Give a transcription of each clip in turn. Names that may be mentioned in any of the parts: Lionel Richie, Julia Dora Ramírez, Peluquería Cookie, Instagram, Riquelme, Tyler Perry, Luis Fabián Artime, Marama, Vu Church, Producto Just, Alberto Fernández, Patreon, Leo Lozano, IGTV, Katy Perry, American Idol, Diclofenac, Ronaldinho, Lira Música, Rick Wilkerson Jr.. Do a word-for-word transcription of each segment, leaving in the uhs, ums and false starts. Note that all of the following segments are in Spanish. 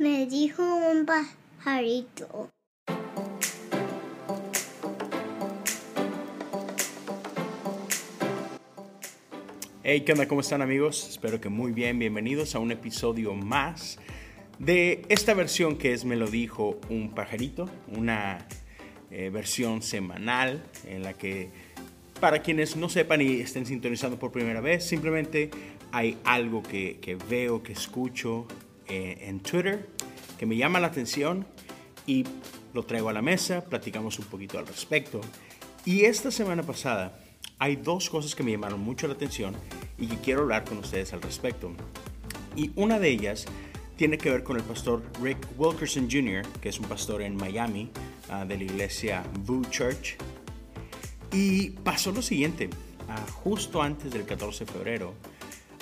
me dijo un pajarito. Hey, ¿qué onda? ¿Cómo están, amigos? Espero que muy bien. Bienvenidos a un episodio más de esta versión que es Me lo dijo un pajarito, una eh, versión semanal en la que, para quienes no sepan y estén sintonizando por primera vez, simplemente hay algo que, que veo, que escucho eh, en Twitter, que me llama la atención y lo traigo a la mesa, platicamos un poquito al respecto. Y esta semana pasada hay dos cosas que me llamaron mucho la atención y que quiero hablar con ustedes al respecto. Y una de ellas tiene que ver con el pastor Rick Wilkerson junior, que es un pastor en Miami, uh, de la iglesia Vu Church. Y pasó lo siguiente, uh, justo antes del catorce de febrero,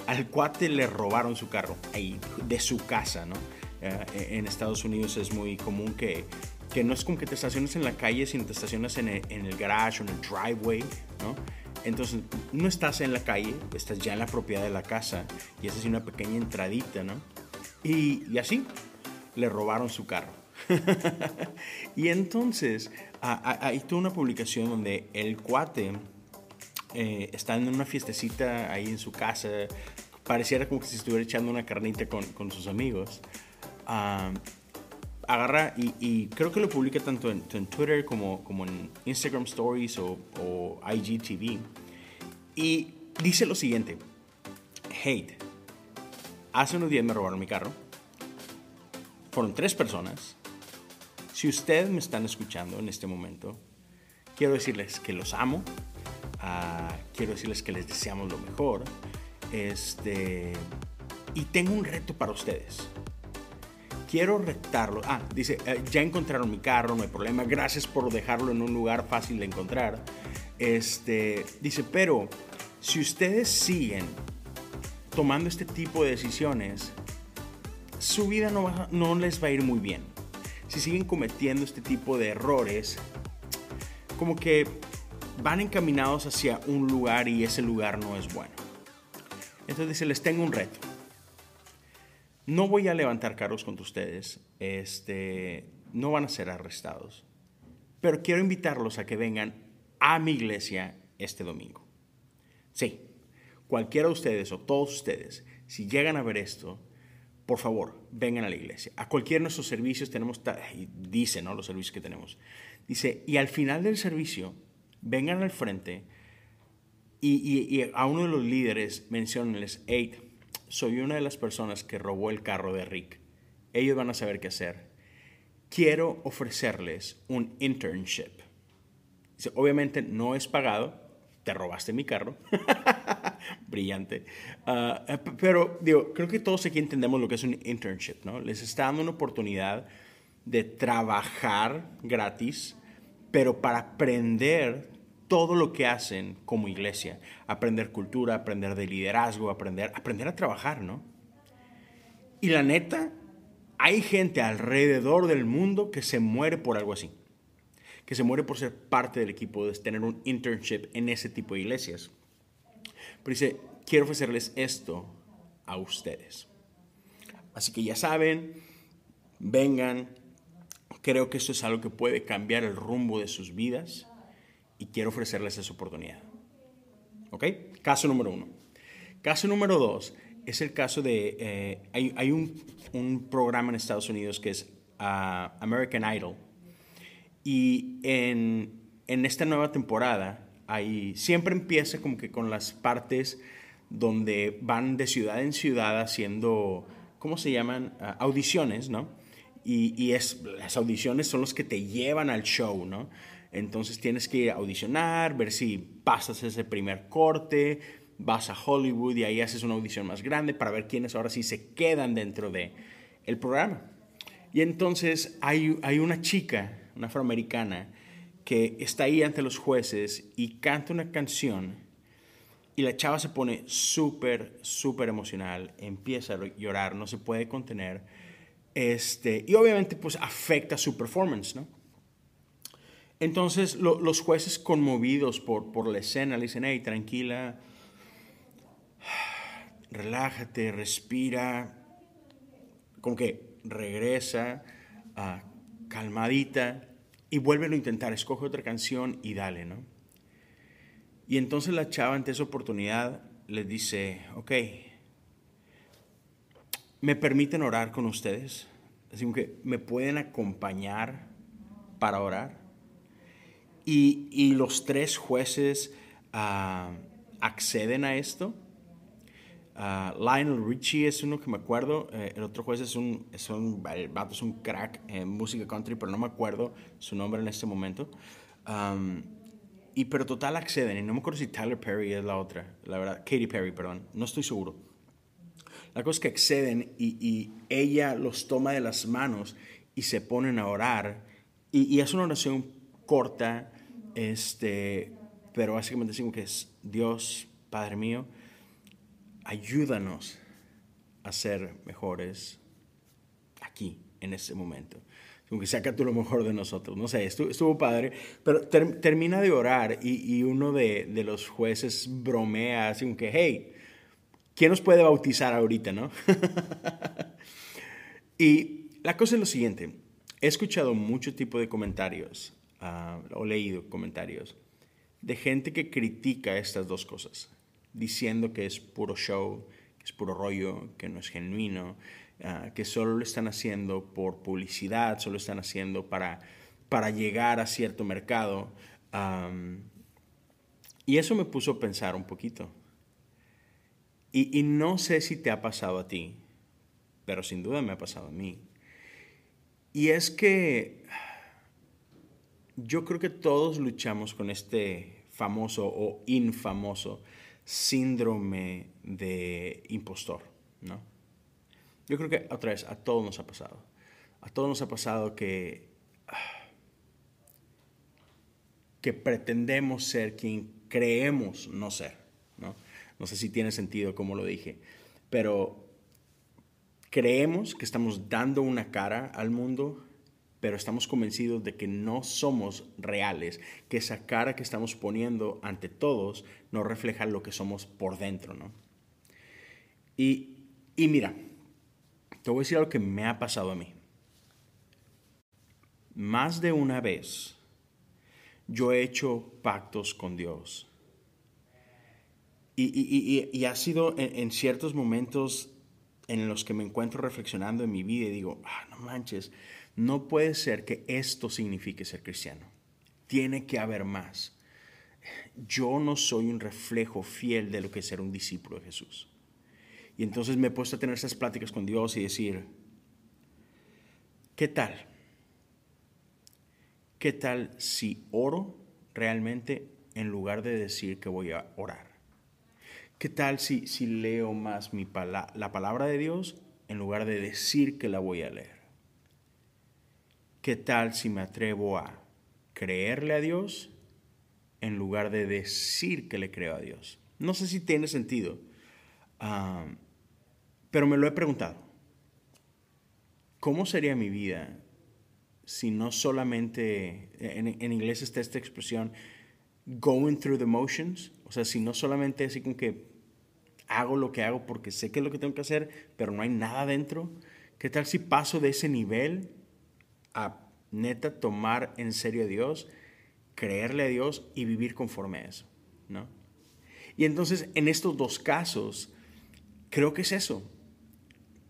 al cuate le robaron su carro, ahí de su casa, ¿no? Uh, en Estados Unidos es muy común que, que no es como que te estaciones en la calle, sino te estacionas en el, en el garage o en el driveway, ¿no? Entonces, no estás en la calle, estás ya en la propiedad de la casa y esa es una pequeña entradita, ¿no? Y, y así, le robaron su carro. Y entonces, ahí tuvo una publicación donde el cuate eh, está en una fiestecita ahí en su casa. Pareciera como que se estuviera echando una carnita con, con sus amigos. Um, agarra y, y creo que lo publica tanto en, en Twitter como, como en Instagram Stories o, o I G T V, y dice lo siguiente: hate, hace unos días me robaron mi carro, fueron tres personas. Si ustedes me están escuchando en este momento, quiero decirles que los amo, uh, quiero decirles que les deseamos lo mejor, este, y tengo un reto para ustedes. Quiero retarlo. Ah, dice, eh, ya encontraron mi carro, no hay problema. Gracias por dejarlo en un lugar fácil de encontrar. Este, dice, pero si ustedes siguen tomando este tipo de decisiones, su vida no, va, no les va a ir muy bien. Si siguen cometiendo este tipo de errores, como que van encaminados hacia un lugar y ese lugar no es bueno. Entonces dice, les tengo un reto. No voy a levantar cargos contra ustedes, este, no van a ser arrestados, pero quiero invitarlos a que vengan a mi iglesia este domingo. Sí, cualquiera de ustedes o todos ustedes, si llegan a ver esto, por favor, vengan a la iglesia. A cualquiera de nuestros servicios tenemos, dice, ¿no?, los servicios que tenemos. Dice, y al final del servicio, vengan al frente y, y, y a uno de los líderes menciónenles, hey, soy una de las personas que robó el carro de Rick. Ellos van a saber qué hacer. Quiero ofrecerles un internship. Dice, obviamente no es pagado. Te robaste mi carro. Brillante. Uh, pero digo, creo que todos aquí entendemos lo que es un internship, ¿no? Les está dando una oportunidad de trabajar gratis, pero para aprender todo lo que hacen como iglesia, aprender cultura, aprender de liderazgo, aprender, aprender a trabajar, ¿no? Y la neta, hay gente alrededor del mundo que se muere por algo así, que se muere por ser parte del equipo, de tener un internship en ese tipo de iglesias. Pero dice, quiero ofrecerles esto a ustedes. Así que ya saben, vengan. Creo que esto es algo que puede cambiar el rumbo de sus vidas. Y quiero ofrecerles esa oportunidad. ¿Ok? Caso número uno. Caso número dos es el caso de... Eh, hay hay un, un programa en Estados Unidos que es uh, American Idol. Y en, en esta nueva temporada, ahí siempre empieza como que con las partes donde van de ciudad en ciudad haciendo... ¿Cómo se llaman? Uh, audiciones, ¿no? Y, y es, las audiciones son los que te llevan al show, ¿no? Entonces tienes que ir a audicionar, ver si pasas ese primer corte, vas a Hollywood y ahí haces una audición más grande para ver quiénes ahora sí se quedan dentro de el programa. Y entonces hay, hay una chica, una afroamericana, que está ahí ante los jueces y canta una canción y la chava se pone súper, súper emocional, empieza a llorar, no se puede contener, este, y obviamente pues afecta su performance, ¿no? Entonces lo, los jueces, conmovidos por, por la escena, le dicen, hey, tranquila, relájate, respira, como que regresa uh, calmadita y vuélvelo a intentar, escoge otra canción y dale, ¿no? Y entonces la chava ante esa oportunidad les dice, ok, ¿me permiten orar con ustedes? Así que, ¿me pueden acompañar para orar? Y, y los tres jueces uh, acceden a esto. Uh, Lionel Richie es uno que me acuerdo. Eh, el otro juez es un, es un, el vato es un crack en música country, pero no me acuerdo su nombre en este momento. Um, y pero total acceden. Y no me acuerdo si Tyler Perry es la otra, la verdad. Katy Perry, perdón. No estoy seguro. La cosa es que acceden y, y ella los toma de las manos y se ponen a orar. Y, y es una oración corta, este, pero básicamente decimos que es Dios, Padre mío, ayúdanos a ser mejores aquí, en este momento. Como que saca tú lo mejor de nosotros. No sé, estuvo, estuvo padre. Pero ter, termina de orar y, y uno de, de los jueces bromea, así como que, hey, ¿quién nos puede bautizar ahorita, no? Y la cosa es lo siguiente. He escuchado mucho tipo de comentarios, uh, o leído comentarios, de gente que critica estas dos cosas, diciendo que es puro show, que es puro rollo, que no es genuino, uh, que solo lo están haciendo por publicidad, solo lo están haciendo para, para llegar a cierto mercado. Um, y eso me puso a pensar un poquito. Y, y no sé si te ha pasado a ti, pero sin duda me ha pasado a mí. Y es que yo creo que todos luchamos con este famoso o infamoso síndrome de impostor, ¿no? Yo creo que, otra vez, a todos nos ha pasado. A todos nos ha pasado que, que pretendemos ser quien creemos no ser, ¿no? No sé si tiene sentido como lo dije, pero creemos que estamos dando una cara al mundo, pero estamos convencidos de que no somos reales, que esa cara que estamos poniendo ante todos no refleja lo que somos por dentro, ¿no? Y, y mira, te voy a decir algo que me ha pasado a mí. Más de una vez yo he hecho pactos con Dios. Y, y, y, y ha sido en, en ciertos momentos en los que me encuentro reflexionando en mi vida y digo, ah, no manches, no puede ser que esto signifique ser cristiano. Tiene que haber más. Yo no soy un reflejo fiel de lo que es ser un discípulo de Jesús. Y entonces me he puesto a tener esas pláticas con Dios y decir, ¿qué tal? ¿Qué tal si oro realmente en lugar de decir que voy a orar? ¿Qué tal si, si leo más mi pala- la palabra de Dios en lugar de decir que la voy a leer? ¿Qué tal si me atrevo a creerle a Dios en lugar de decir que le creo a Dios? No sé si tiene sentido, um, pero me lo he preguntado. ¿Cómo sería mi vida si no solamente, en, en inglés está esta expresión, going through the motions? O sea, si no solamente así como que hago lo que hago porque sé que es lo que tengo que hacer, pero no hay nada dentro. ¿Qué tal si paso de ese nivel a neta tomar en serio a Dios, creerle a Dios y vivir conforme a eso, ¿no? Y entonces, en estos dos casos, creo que es eso.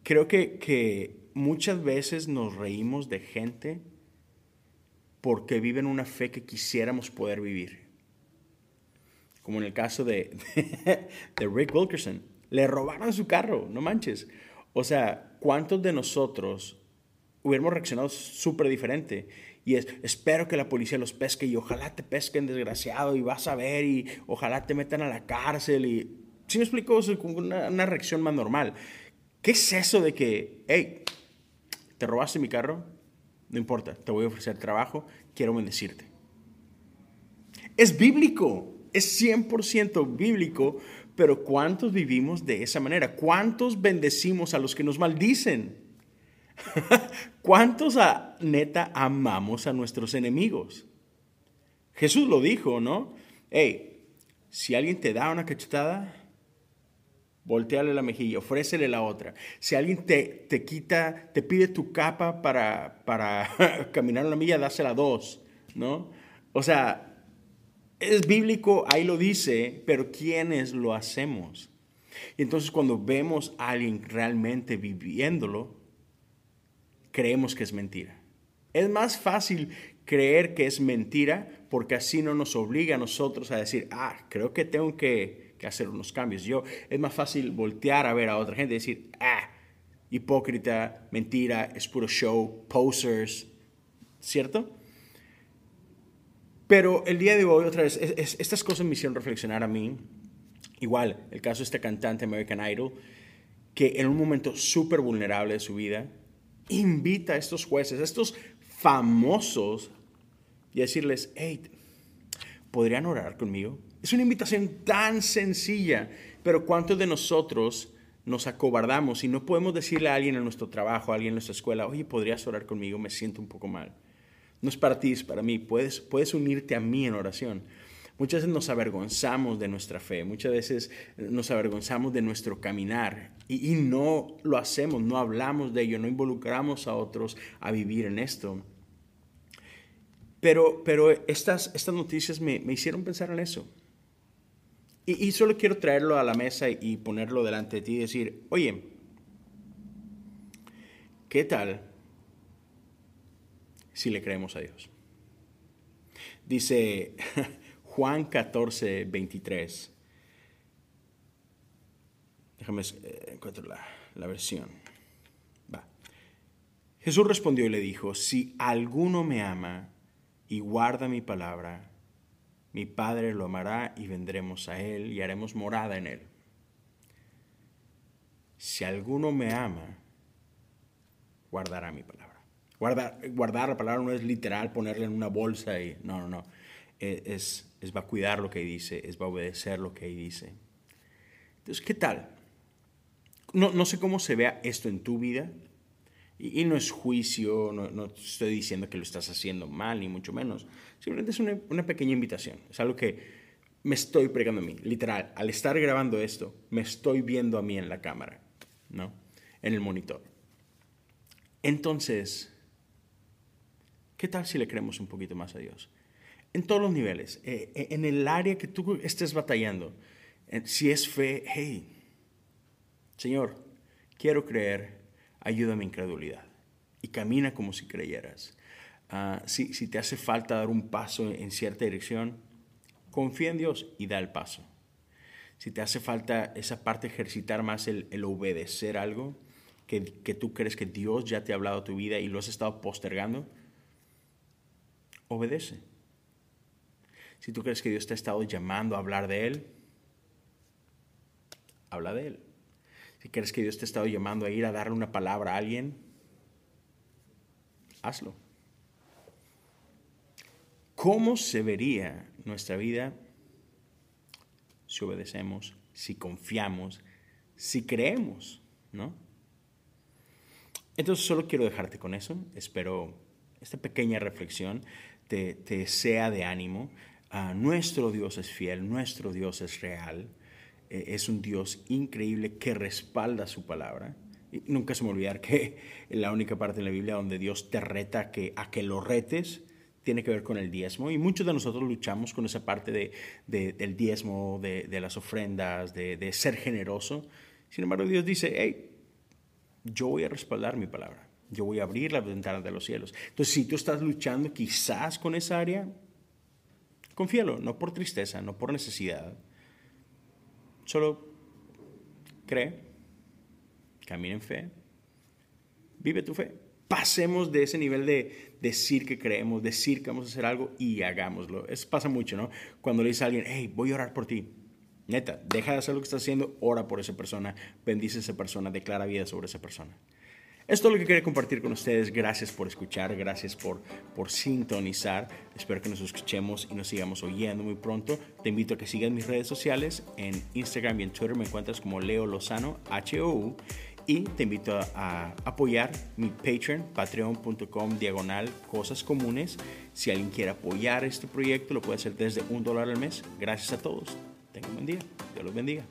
Creo que, que muchas veces nos reímos de gente porque viven una fe que quisiéramos poder vivir. Como en el caso de, de, de Rick Wilkerson. Le robaron su carro, no manches. O sea, ¿cuántos de nosotros hubiéramos reaccionado súper diferente? Y es, espero que la policía los pesque y ojalá te pesquen, desgraciado, y vas a ver, y ojalá te metan a la cárcel. Y ¿sí me explico? Eso es como una, una reacción más normal. ¿Qué es eso de que, hey, te robaste mi carro? No importa, te voy a ofrecer trabajo, quiero bendecirte. Es bíblico. Es cien por ciento bíblico, pero ¿cuántos vivimos de esa manera? ¿Cuántos bendecimos a los que nos maldicen? ¿Cuántos a, neta amamos a nuestros enemigos? Jesús lo dijo, ¿no? Hey, si alguien te da una cachetada, volteale la mejilla, ofrécele la otra. Si alguien te, te quita, te pide tu capa para, para caminar una milla, dásela dos, ¿no? O sea, es bíblico, ahí lo dice, pero ¿quiénes lo hacemos? Y entonces cuando vemos a alguien realmente viviéndolo, creemos que es mentira. Es más fácil creer que es mentira porque así no nos obliga a nosotros a decir, ah, creo que tengo que, que hacer unos cambios. Yo, es más fácil voltear a ver a otra gente y decir, ah, hipócrita, mentira, es puro show, posers, ¿cierto? Pero el día de hoy, otra vez, es, es, estas cosas me hicieron reflexionar a mí. Igual, el caso de esta cantante American Idol, que en un momento súper vulnerable de su vida, invita a estos jueces, a estos famosos, y a decirles, hey, ¿podrían orar conmigo? Es una invitación tan sencilla, pero ¿cuántos de nosotros nos acobardamos y no podemos decirle a alguien en nuestro trabajo, a alguien en nuestra escuela, oye, ¿podrías orar conmigo? Me siento un poco mal. No es para ti, es para mí. Puedes, puedes unirte a mí en oración. Muchas veces nos avergonzamos de nuestra fe. Muchas veces nos avergonzamos de nuestro caminar. Y, y no lo hacemos, no hablamos de ello, no involucramos a otros a vivir en esto. Pero, pero estas, estas noticias me, me hicieron pensar en eso. Y, y solo quiero traerlo a la mesa y, y ponerlo delante de ti y decir, oye, ¿qué tal si le creemos a Dios? Dice Juan catorce, veintitrés. Déjame encontrar la, la versión. Va. Jesús respondió y le dijo, si alguno me ama y guarda mi palabra, mi Padre lo amará y vendremos a él y haremos morada en él. Si alguno me ama, guardará mi palabra. Guardar, guardar la palabra no es literal ponerla en una bolsa y no, no, no. Es, es va a cuidar lo que dice, es va a obedecer lo que dice. Entonces, ¿qué tal? No, no sé cómo se vea esto en tu vida y, y no es juicio, no, no estoy diciendo que lo estás haciendo mal, ni mucho menos. Simplemente es una, una pequeña invitación, es algo que me estoy pregando a mí, literal. Al estar grabando esto, me estoy viendo a mí en la cámara, ¿no? En el monitor. Entonces, ¿qué tal si le creemos un poquito más a Dios? En todos los niveles, eh, en el área que tú estés batallando, eh, si es fe, hey, Señor, quiero creer, ayuda a mi incredulidad y camina como si creyeras. Uh, si, si te hace falta dar un paso en cierta dirección, confía en Dios y da el paso. Si te hace falta esa parte ejercitar más el, el obedecer algo que, que tú crees que Dios ya te ha hablado a tu vida y lo has estado postergando, obedece. Si tú crees que Dios te ha estado llamando a hablar de Él, habla de Él. Si crees que Dios te ha estado llamando a ir a darle una palabra a alguien, hazlo. ¿Cómo se vería nuestra vida si obedecemos, si confiamos, si creemos, ¿no? Entonces solo quiero dejarte con eso. Espero esta pequeña reflexión Te, te sea de ánimo. Uh, nuestro Dios es fiel, nuestro Dios es real, eh, es un Dios increíble que respalda su palabra. Y nunca se me olvidar que la única parte de la Biblia donde Dios te reta que, a que lo retes tiene que ver con el diezmo. Y muchos de nosotros luchamos con esa parte de, de, del diezmo, de, de las ofrendas, de, de ser generoso. Sin embargo, Dios dice, hey, yo voy a respaldar mi palabra. Yo voy a abrir las ventanas de los cielos. Entonces, si tú estás luchando quizás con esa área, confíalo, no por tristeza, no por necesidad. Solo cree, camina en fe, vive tu fe. Pasemos de ese nivel de decir que creemos, decir que vamos a hacer algo y hagámoslo. Eso pasa mucho, ¿no? Cuando le dices a alguien, hey, voy a orar por ti. Neta, deja de hacer lo que estás haciendo, ora por esa persona, bendice a esa persona, declara vida sobre esa persona. Esto es lo que quería compartir con ustedes. Gracias por escuchar, gracias por, por sintonizar. Espero que nos escuchemos y nos sigamos oyendo muy pronto. Te invito a que sigas mis redes sociales. En Instagram y en Twitter me encuentras como Leo Lozano, H O U. Y te invito a, a apoyar mi Patreon, patreon.com diagonal cosas comunes. Si alguien quiere apoyar este proyecto, lo puede hacer desde un dólar al mes. Gracias a todos. Tengan un buen día. Dios los bendiga.